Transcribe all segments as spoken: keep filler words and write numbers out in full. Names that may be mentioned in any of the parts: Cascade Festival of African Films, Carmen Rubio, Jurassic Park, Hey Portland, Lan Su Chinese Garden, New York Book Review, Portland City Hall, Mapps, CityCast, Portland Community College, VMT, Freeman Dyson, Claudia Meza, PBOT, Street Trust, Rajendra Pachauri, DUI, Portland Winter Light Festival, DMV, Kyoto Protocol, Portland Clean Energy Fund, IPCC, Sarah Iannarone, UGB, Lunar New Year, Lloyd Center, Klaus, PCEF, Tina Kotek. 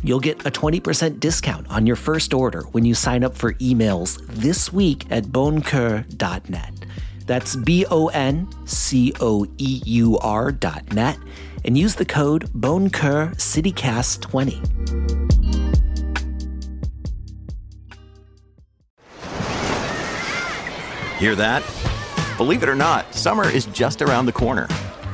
You'll get a twenty percent discount on your first order when you sign up for emails this week at boncoeur dot net. That's B O N C O E U R dot net. And use the code boncoeur citycast twenty. Hear that? Believe it or not, summer is just around the corner.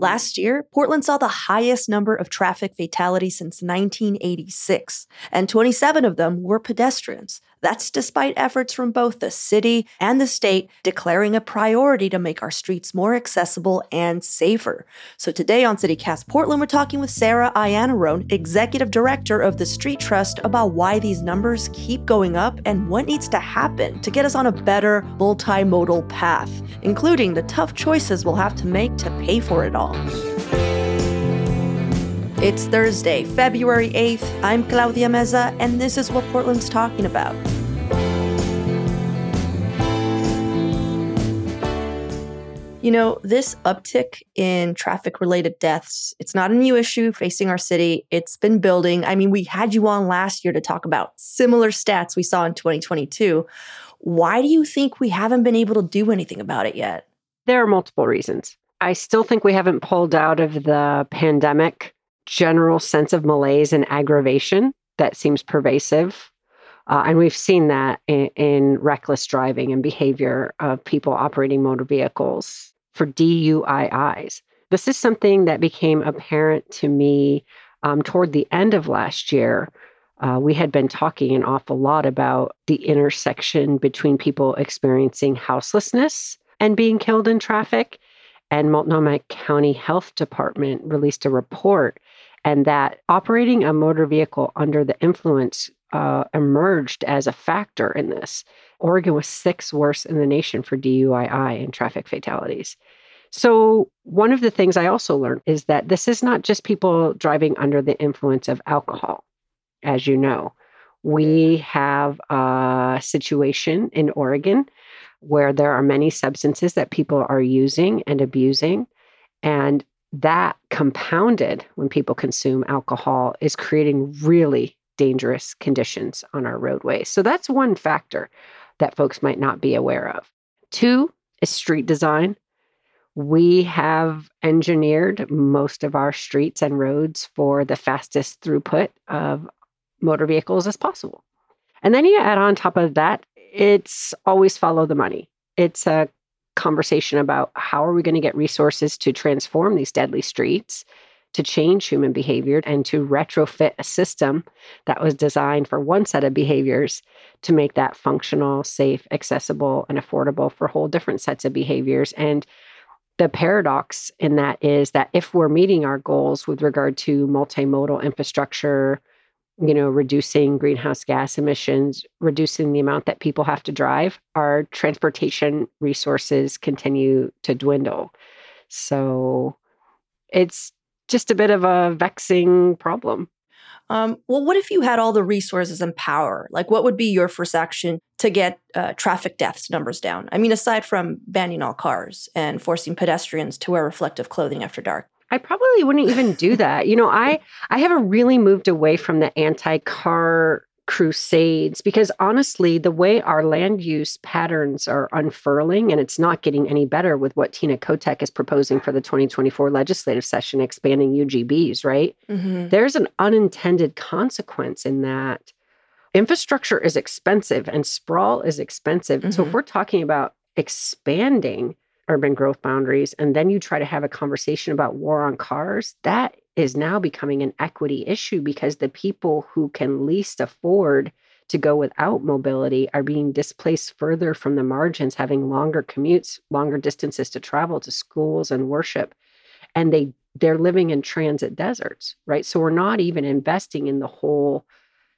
Last year, Portland saw the highest number of traffic fatalities since nineteen eighty-six, and twenty-seven of them were pedestrians. That's despite efforts from both the city and the state declaring a priority to make our streets more accessible and safer. So today on CityCast Portland, we're talking with Sarah Iannarone, Executive Director of the Street Trust, about why these numbers keep going up and what needs to happen to get us on a better multimodal path, including the tough choices we'll have to make to pay for it all. It's Thursday, February eighth. I'm Claudia Meza, and this is what Portland's talking about. You know, this uptick in traffic-related deaths, it's not a new issue facing our city. It's been building. I mean, we had you on last year to talk about similar stats we saw in twenty twenty-two. Why do you think we haven't been able to do anything about it yet? There are multiple reasons. I still think we haven't pulled out of the pandemic general sense of malaise and aggravation that seems pervasive. Uh, and we've seen that in, in reckless driving and behavior of people operating motor vehicles for D U I Is. This is something that became apparent to me um, toward the end of last year. Uh, we had been talking an awful lot about the intersection between people experiencing houselessness and being killed in traffic. And Multnomah County Health Department released a report, and that operating a motor vehicle under the influence uh, emerged as a factor in this. Oregon was sixth worst in the nation for D U I I and traffic fatalities. So one of the things I also learned is that this is not just people driving under the influence of alcohol. As you know, we have a situation in Oregon where there are many substances that people are using and abusing. And that compounded when people consume alcohol is creating really dangerous conditions on our roadways. So that's one factor that folks might not be aware of. Two is street design. We have engineered most of our streets and roads for the fastest throughput of motor vehicles as possible. And then you add on top of that, it's always follow the money. It's a conversation about how are we going to get resources to transform these deadly streets, to change human behavior, and to retrofit a system that was designed for one set of behaviors to make that functional, safe, accessible, and affordable for whole different sets of behaviors. And the paradox in that is that if we're meeting our goals with regard to multimodal infrastructure, you know, reducing greenhouse gas emissions, reducing the amount that people have to drive, our transportation resources continue to dwindle. So it's just a bit of a vexing problem. Um, well, what if you had all the resources and power? Like, what would be your first action to get uh, traffic deaths numbers down? I mean, aside from banning all cars and forcing pedestrians to wear reflective clothing after dark. I probably wouldn't even do that. You know, I, I haven't really moved away from the anti-car crusades because honestly, the way our land use patterns are unfurling, and it's not getting any better with what Tina Kotek is proposing for the twenty twenty-four legislative session, expanding U G Bs, right? Mm-hmm. There's an unintended consequence in that infrastructure is expensive and sprawl is expensive. Mm-hmm. So if we're talking about expanding urban growth boundaries, and then you try to have a conversation about war on cars, that is now becoming an equity issue because the people who can least afford to go without mobility are being displaced further from the margins, having longer commutes, longer distances to travel to schools and worship. And they, they're living in transit deserts, right? So we're not even investing in the whole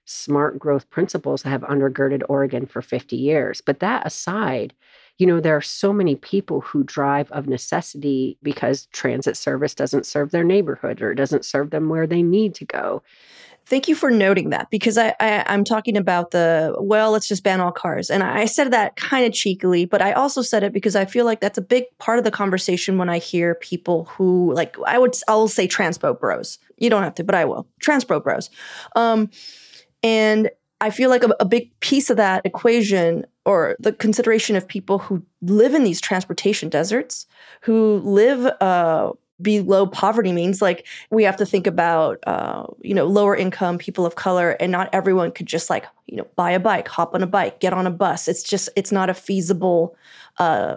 smart growth principles that have undergirded Oregon for fifty years. But that aside, you know, there are so many people who drive of necessity because transit service doesn't serve their neighborhood or doesn't serve them where they need to go. Thank you for noting that, because I, I, I'm talking about the, well, let's just ban all cars. And I said that kind of cheekily, but I also said it because I feel like that's a big part of the conversation when I hear people who, like, I would, I'll say transpo bros. You don't have to, but I will. Transpo bros. Um, and I feel like a, a big piece of that equation, or the consideration of people who live in these transportation deserts, who live uh below poverty means, like, we have to think about, uh, you know, lower income people of color, and not everyone could just, like, you know, buy a bike, hop on a bike, get on a bus. It's just, it's not a feasible uh,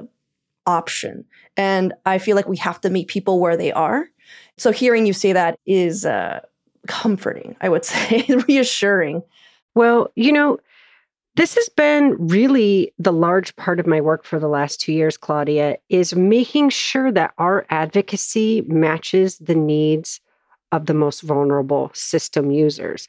option. And I feel like we have to meet people where they are. So hearing you say that is uh, comforting, I would say, reassuring. Well, you know, this has been really the large part of my work for the last two years, Claudia, is making sure that our advocacy matches the needs of the most vulnerable system users.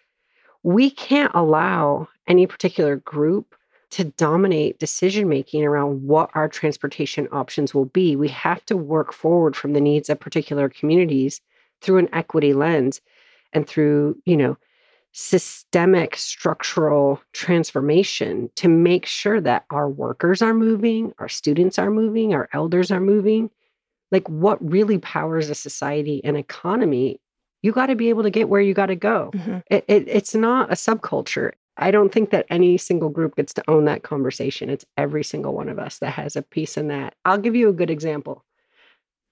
We can't allow any particular group to dominate decision-making around what our transportation options will be. We have to work forward from the needs of particular communities through an equity lens and through, you know, systemic structural transformation to make sure that our workers are moving, our students are moving, our elders are moving. Like, what really powers a society and economy, you got to be able to get where you got to go. Mm-hmm. It, it, it's not a subculture. I don't think that any single group gets to own that conversation. It's every single one of us that has a piece in that. I'll give you a good example.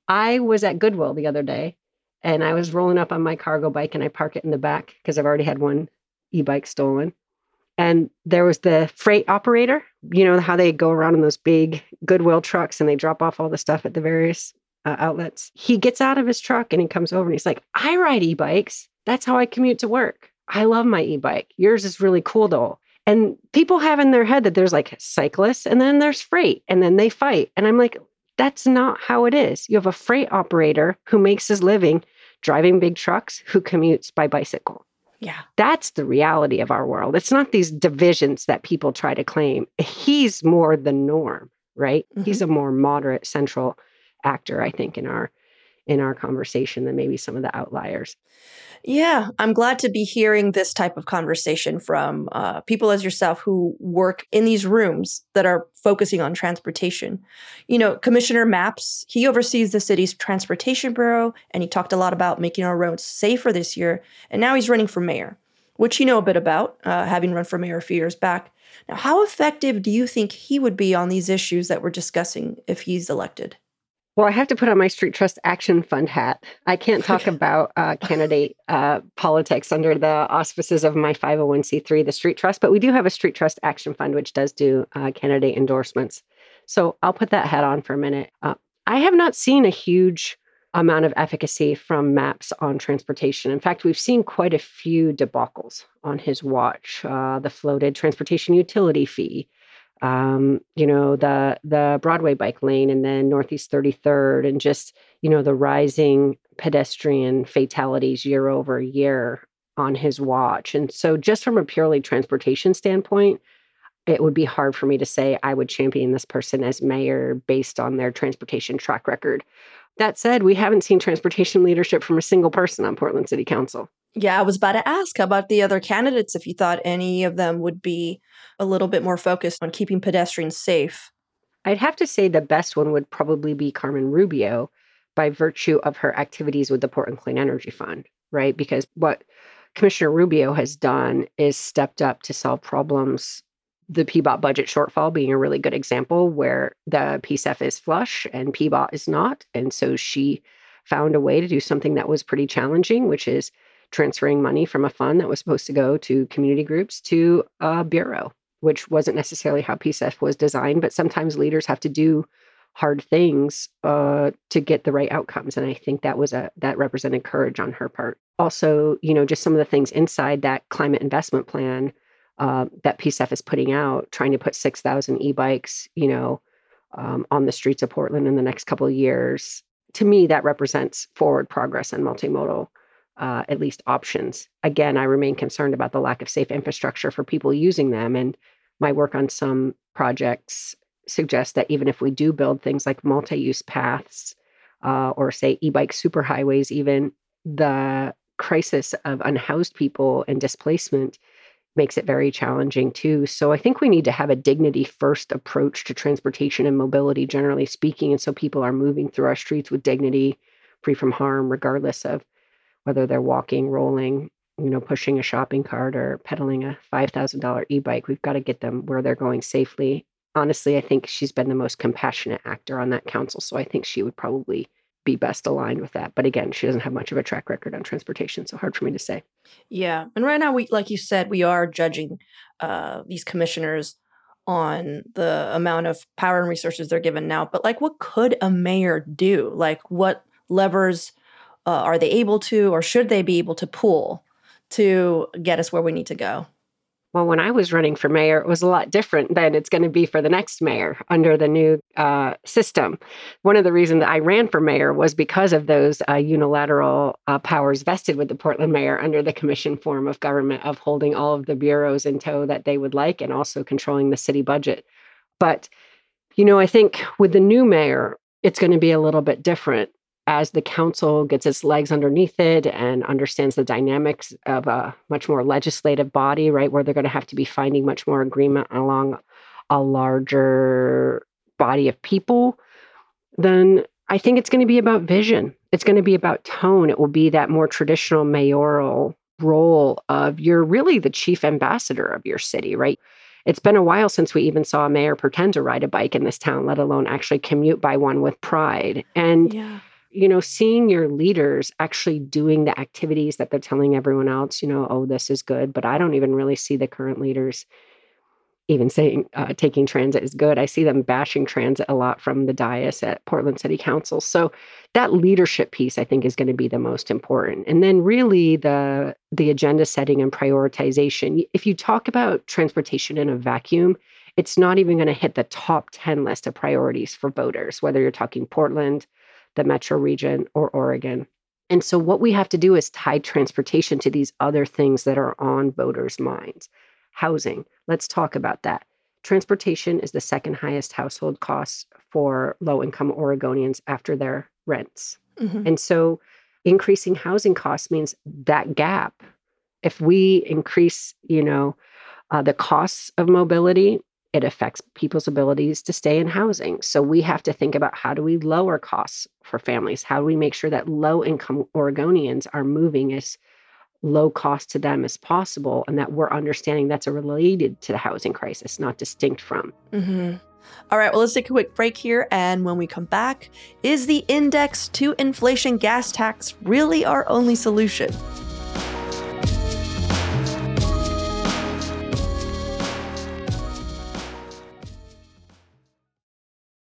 I was at Goodwill the other day, and I was rolling up on my cargo bike, and I park it in the back because I've already had one e-bike stolen. And there was the freight operator, you know, how they go around in those big Goodwill trucks and they drop off all the stuff at the various uh, outlets. He gets out of his truck and he comes over and he's like, I ride e-bikes. That's how I commute to work. I love my e-bike. Yours is really cool though. And people have in their head that there's, like, cyclists and then there's freight and then they fight. And I'm like, that's not how it is. You have a freight operator who makes his living driving big trucks, who commutes by bicycle. Yeah. That's the reality of our world. It's not these divisions that people try to claim. He's more the norm, right? Mm-hmm. He's a more moderate central actor, I think, in our in our conversation than maybe some of the outliers. Yeah. I'm glad to be hearing this type of conversation from uh, people as yourself who work in these rooms that are focusing on transportation. You know, Commissioner Mapps, he oversees the city's transportation bureau, and he talked a lot about making our roads safer this year. And now he's running for mayor, which you know a bit about, uh, having run for mayor a few years back. Now, how effective do you think he would be on these issues that we're discussing if he's elected? Well, I have to put on my Street Trust Action Fund hat. I can't talk about uh, candidate uh, politics under the auspices of my five oh one c three, the Street Trust, but we do have a Street Trust Action Fund, which does do uh, candidate endorsements. So I'll put that hat on for a minute. Uh, I have not seen a huge amount of efficacy from Mapps on transportation. In fact, we've seen quite a few debacles on his watch, uh, the floated transportation utility fee, Um, you know, the the Broadway bike lane and then Northeast thirty-third, and just, you know, the rising pedestrian fatalities year over year on his watch. And so just from a purely transportation standpoint, it would be hard for me to say I would champion this person as mayor based on their transportation track record. That said, we haven't seen transportation leadership from a single person on Portland City Council. Yeah, I was about to ask, how about the other candidates, if you thought any of them would be a little bit more focused on keeping pedestrians safe? I'd have to say the best one would probably be Carmen Rubio by virtue of her activities with the Portland Clean Energy Fund, right? Because what Commissioner Rubio has done is stepped up to solve problems, the P B O T budget shortfall being a really good example, where the P C E F is flush and P B O T is not. And so she found a way to do something that was pretty challenging, which is transferring money from a fund that was supposed to go to community groups to a bureau, which wasn't necessarily how P C E F was designed, but sometimes leaders have to do hard things uh, to get the right outcomes. And I think that was a, that represented courage on her part. Also, you know, just some of the things inside that climate investment plan uh, that P C E F is putting out, trying to put six thousand e-bikes, you know, um, on the streets of Portland in the next couple of years. To me, that represents forward progress and multimodal, uh, at least options. Again, I remain concerned about the lack of safe infrastructure for people using them. And my work on some projects suggests that even if we do build things like multi-use paths uh, or say e-bike superhighways, even the crisis of unhoused people and displacement makes it very challenging too. So I think we need to have a dignity first approach to transportation and mobility, generally speaking. And so people are moving through our streets with dignity, free from harm, regardless of whether they're walking, rolling, you know, pushing a shopping cart or pedaling a five thousand dollars e-bike. We've got to get them where they're going safely. Honestly, I think she's been the most compassionate actor on that council. So I think she would probably be best aligned with that. But again, she doesn't have much of a track record on transportation. So hard for me to say. Yeah. And right now, we, like you said, we are judging uh, these commissioners on the amount of power and resources they're given now. But like, what could a mayor do? Like, what levers uh, are they able to, or should they be able to pull to get us where we need to go? Well, when I was running for mayor, it was a lot different than it's going to be for the next mayor under the new uh, system. One of the reasons I ran for mayor was because of those uh, unilateral uh, powers vested with the Portland mayor under the commission form of government of holding all of the bureaus in tow that they would like and also controlling the city budget. But, you know, I think with the new mayor, it's going to be a little bit different as the council gets its legs underneath it and understands the dynamics of a much more legislative body, right, where they're going to have to be finding much more agreement along a larger body of people, then I think it's going to be about vision. It's going to be about tone. It will be that more traditional mayoral role of you're really the chief ambassador of your city, right? It's been a while since we even saw a mayor pretend to ride a bike in this town, let alone actually commute by one with pride. And yeah. You know, seeing your leaders actually doing the activities that they're telling everyone else, you know, oh, this is good. But I don't even really see the current leaders even saying uh, taking transit is good. I see them bashing transit a lot from the dais at Portland City Council. So that leadership piece, I think, is going to be the most important. And then really the the agenda setting and prioritization. If you talk about transportation in a vacuum, it's not even going to hit the top ten list of priorities for voters, whether you're talking Portland, the metro region, or Oregon. And so what we have to do is tie transportation to these other things that are on voters' minds. Housing, let's talk about that. Transportation is the second highest household cost for low-income Oregonians after their rents. Mm-hmm. And so increasing housing costs means that gap. If we increase, you know, uh, the costs of mobility, it affects people's abilities to stay in housing. So we have to think about how do we lower costs for families? How do we make sure that low-income Oregonians are moving as low cost to them as possible and that we're understanding that's related to the housing crisis, not distinct from. Mm-hmm. All right, well, let's take a quick break here. And when we come back, is the index to inflation gas tax really our only solution?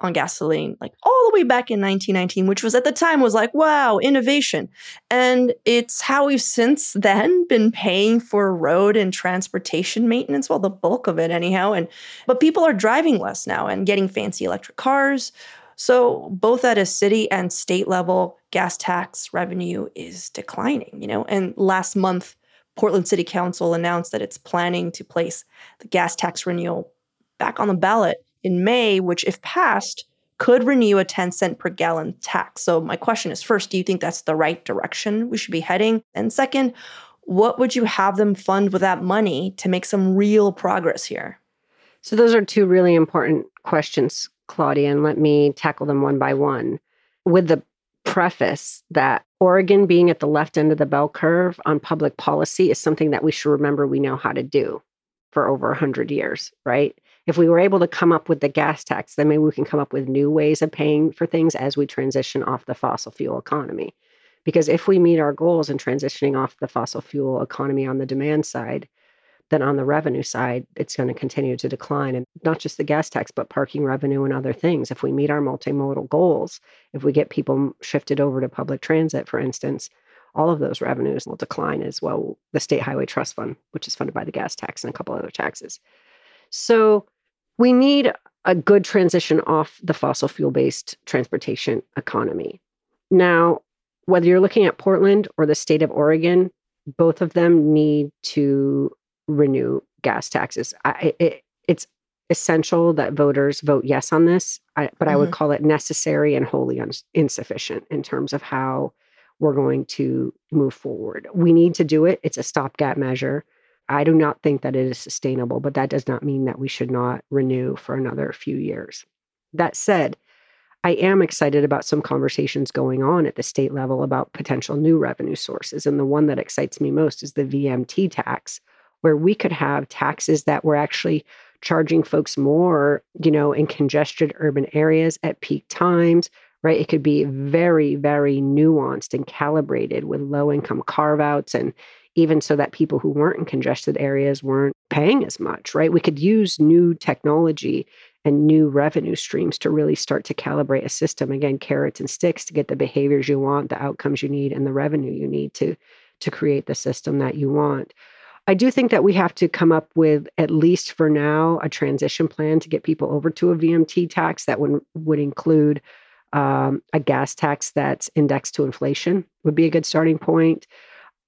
on gasoline, like all the way back in nineteen nineteen, which was at the time was like, wow, innovation. And it's how we've since then been paying for road and transportation maintenance, well, the bulk of it anyhow. And but people are driving less now and getting fancy electric cars. So both at a city and state level, gas tax revenue is declining, you know, and last month, Portland City Council announced that it's planning to place the gas tax renewal back on the ballot in May, which, if passed, could renew a ten cent per gallon tax. So my question is, first, do you think that's the right direction we should be heading? And second, what would you have them fund with that money to make some real progress here? So those are two really important questions, Claudia, and let me tackle them one by one. With the preface that Oregon being at the left end of the bell curve on public policy is something that we should remember we know how to do for over one hundred years, right? If we were able to come up with the gas tax, then maybe we can come up with new ways of paying for things as we transition off the fossil fuel economy. Because if we meet our goals in transitioning off the fossil fuel economy on the demand side, then on the revenue side, it's going to continue to decline. And not just the gas tax, but parking revenue and other things. If we meet our multimodal goals, if we get people shifted over to public transit, for instance, all of those revenues will decline, as well the State Highway Trust Fund, which is funded by the gas tax and a couple other taxes. So we need a good transition off the fossil fuel-based transportation economy. Now, whether you're looking at Portland or the state of Oregon, both of them need to renew gas taxes. I, it, it's essential that voters vote yes on this, I, but mm-hmm. I would call it necessary and wholly un- insufficient in terms of how we're going to move forward. We need to do it. It's a stopgap measure. I do not think that it is sustainable, but that does not mean that we should not renew for another few years. That said, I am excited about some conversations going on at the state level about potential new revenue sources. And the one that excites me most is the V M T tax, where we could have taxes that were actually charging folks more, you know, in congested urban areas at peak times, right? It could be very, very nuanced and calibrated with low-income carve-outs, and even so that people who weren't in congested areas weren't paying as much, right? We could use new technology and new revenue streams to really start to calibrate a system. Again, carrots and sticks to get the behaviors you want, the outcomes you need, and the revenue you need to, to create the system that you want. I do think that we have to come up with, at least for now, a transition plan to get people over to a V M T tax that would, would include um, a gas tax that's indexed to inflation would be a good starting point.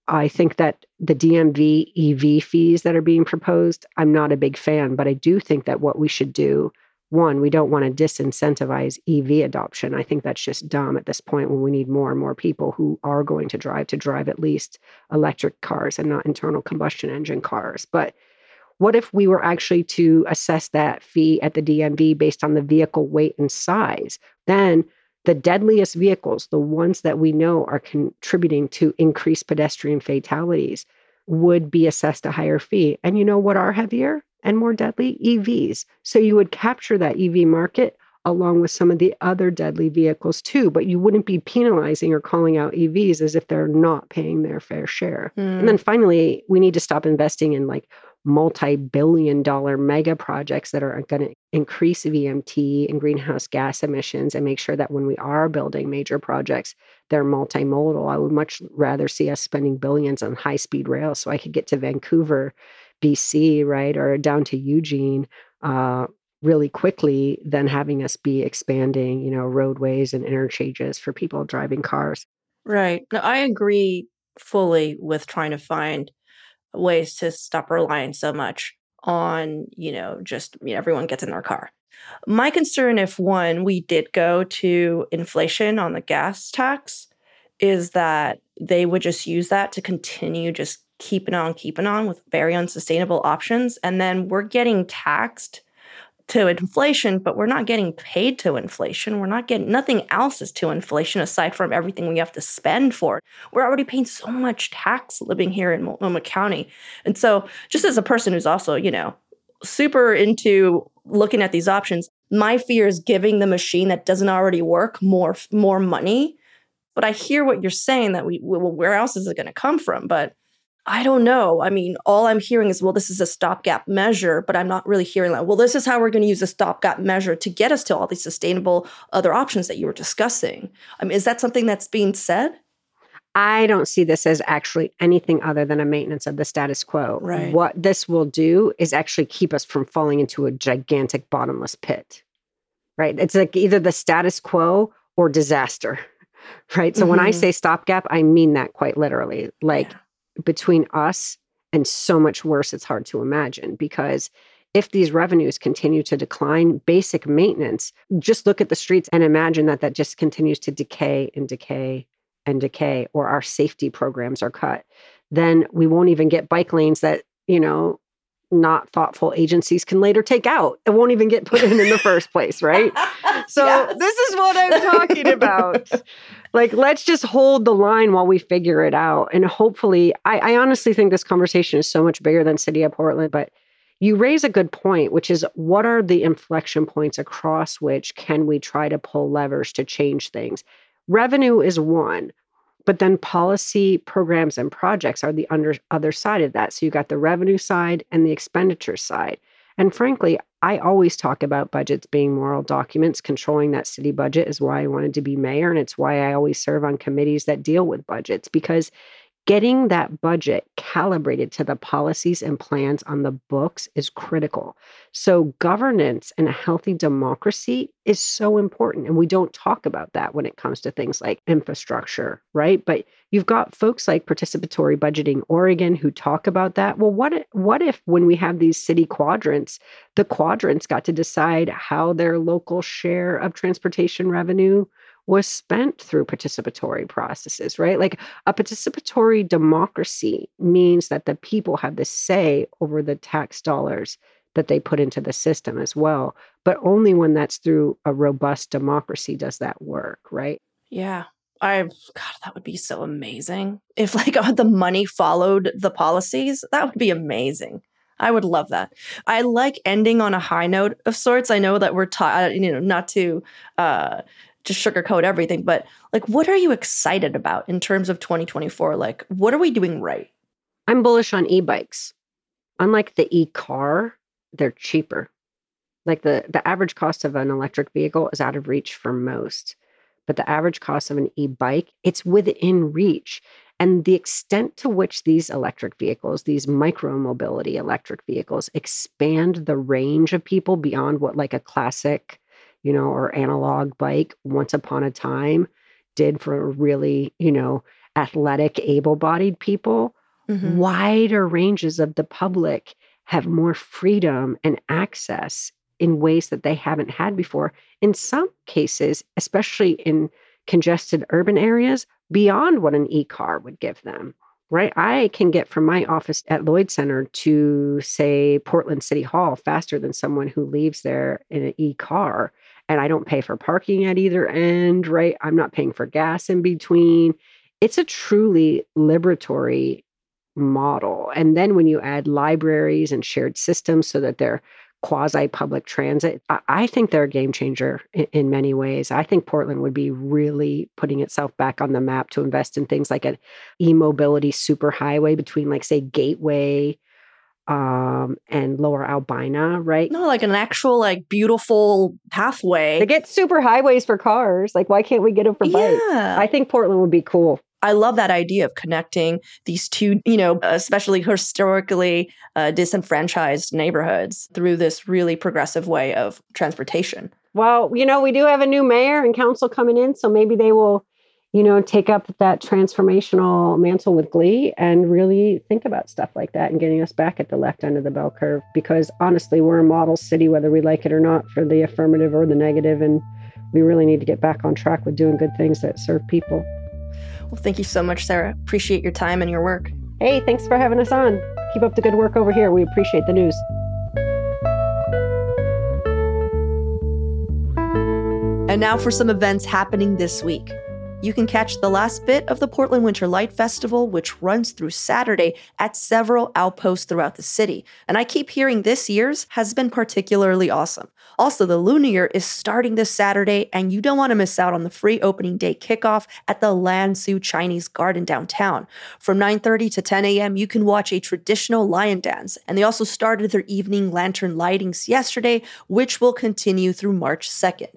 I think that the D M V E V fees that are being proposed, I'm not a big fan, but I do think that what we should do, one, we don't want to disincentivize E V adoption. I think that's just dumb at this point when we need more and more people who are going to drive to drive at least electric cars and not internal combustion engine cars. But what if we were actually to assess that fee at the D M V based on the vehicle weight and size? Then the deadliest vehicles, the ones that we know are contributing to increased pedestrian fatalities, would be assessed a higher fee. And you know what are heavier and more deadly? E Vs. So you would capture that E V market along with some of the other deadly vehicles too, but you wouldn't be penalizing or calling out E Vs as if they're not paying their fair share. Mm. And then finally, we need to stop investing in like multi-billion dollar mega projects that are going to increase V M T and greenhouse gas emissions, and make sure that when we are building major projects, they're multimodal. I would much rather see us spending billions on high-speed rail so I could get to Vancouver, B C, right, or down to Eugene uh, really quickly than having us be expanding, you know, roadways and interchanges for people driving cars. Right. No, I agree fully with trying to find ways to stop relying so much on, you know, just you know, everyone gets in their car. My concern if, one, we did go to inflation on the gas tax is that they would just use that to continue just keeping on, keeping on with very unsustainable options. And then we're getting taxed to inflation, but we're not getting paid to inflation. We're not getting, nothing else is to inflation aside from everything we have to spend for. We're already paying so much tax living here in Multnomah County. And so just as a person who's also, you know, super into looking at these options, my fear is giving the machine that doesn't already work more, more money. But I hear what you're saying that we, well, where else is it going to come from? But I don't know. I mean, all I'm hearing is, well, this is a stopgap measure, but I'm not really hearing that, well, this is how we're going to use a stopgap measure to get us to all these sustainable other options that you were discussing. I mean, is that something that's being said? I don't see this as actually anything other than a maintenance of the status quo. Right. What this will do is actually keep us from falling into a gigantic bottomless pit, right? It's like either the status quo or disaster, right? So mm-hmm. when I say stopgap, I mean that quite literally. Like, yeah. between us and so much worse, it's hard to imagine, because if these revenues continue to decline, basic maintenance, just look at the streets and imagine that that just continues to decay and decay and decay, or our safety programs are cut. Then we won't even get bike lanes that, you know, not thoughtful agencies can later take out. It won't even get put in in the first place, right? So yes. This is what I'm talking about. Like, let's just hold the line while we figure it out. And hopefully, I, I honestly think this conversation is so much bigger than City of Portland, but you raise a good point, which is what are the inflection points across which can we try to pull levers to change things? Revenue is one, but then policy, programs, and projects are the under, other side of that. So you got the revenue side and the expenditure side. And frankly, I always talk about budgets being moral documents. Controlling that city budget is why I wanted to be mayor, and it's why I always serve on committees that deal with budgets, because getting that budget calibrated to the policies and plans on the books is critical. So governance and a healthy democracy is so important. And we don't talk about that when it comes to things like infrastructure, right? But you've got folks like Participatory Budgeting Oregon who talk about that. Well, what if, what if when we have these city quadrants, the quadrants got to decide how their local share of transportation revenue was spent through participatory processes, right? Like a participatory democracy means that the people have the say over the tax dollars that they put into the system as well. But only when that's through a robust democracy does that work, right? Yeah. I, God, that would be so amazing. If like the money followed the policies, that would be amazing. I would love that. I like ending on a high note of sorts. I know that we're taught, you know, not to, uh, to sugarcoat everything, but like, what are you excited about in terms of twenty twenty-four? Like, what are we doing right? I'm bullish on e-bikes. Unlike the e-car, they're cheaper. Like the, the average cost of an electric vehicle is out of reach for most, but the average cost of an e-bike, it's within reach. And the extent to which these electric vehicles, these micro-mobility electric vehicles, expand the range of people beyond what like a classic, you know, or analog bike once upon a time did for really, you know, athletic, able-bodied people, mm-hmm. wider ranges of the public have more freedom and access in ways that they haven't had before. In some cases, especially in congested urban areas, beyond what an e-car would give them, right? I can get from my office at Lloyd Center to, say, Portland City Hall faster than someone who leaves there in an e-car. And I don't pay for parking at either end, right? I'm not paying for gas in between. It's a truly liberatory model. And then when you add libraries and shared systems so that they're quasi-public transit, I, I think they're a game changer in, in many ways. I think Portland would be really putting itself back on the map to invest in things like an e-mobility superhighway between, like, say, Gateway um, and Lower Albina, right? No, like an actual, like, beautiful pathway. They get superhighways for cars. Like, why can't we get them for bikes? Yeah. I think Portland would be cool. I love that idea of connecting these two, you know, especially historically uh, disenfranchised neighborhoods through this really progressive way of transportation. Well, you know, we do have a new mayor and council coming in, so maybe they will, you know, take up that transformational mantle with glee and really think about stuff like that and getting us back at the left end of the bell curve. Because honestly, we're a model city, whether we like it or not, for the affirmative or the negative, and we really need to get back on track with doing good things that serve people. Well, thank you so much, Sarah. Appreciate your time and your work. Hey, thanks for having us on. Keep up the good work over here. We appreciate the news. And now for some events happening this week. You can catch the last bit of the Portland Winter Light Festival, which runs through Saturday at several outposts throughout the city. And I keep hearing this year's has been particularly awesome. Also, the Lunar New Year is starting this Saturday, and you don't want to miss out on the free opening day kickoff at the Lan Su Chinese Garden downtown. From nine thirty to ten a.m., you can watch a traditional lion dance, and they also started their evening lantern lightings yesterday, which will continue through March second.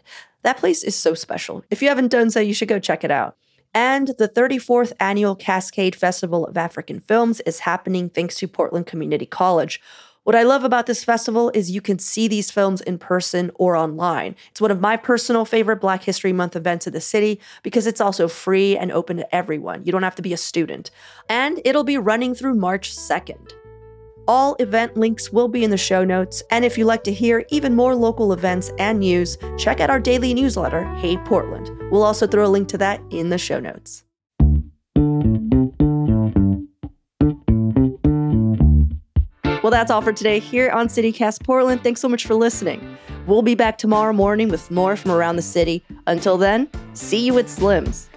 That place is so special. If you haven't done so, you should go check it out. And the thirty-fourth Annual Cascade Festival of African Films is happening thanks to Portland Community College. What I love about this festival is you can see these films in person or online. It's one of my personal favorite Black History Month events of the city because it's also free and open to everyone. You don't have to be a student. And it'll be running through March second. All event links will be in the show notes. And if you'd like to hear even more local events and news, check out our daily newsletter, Hey Portland. We'll also throw a link to that in the show notes. Well, that's all for today here on CityCast Portland. Thanks so much for listening. We'll be back tomorrow morning with more from around the city. Until then, see you at Slim's.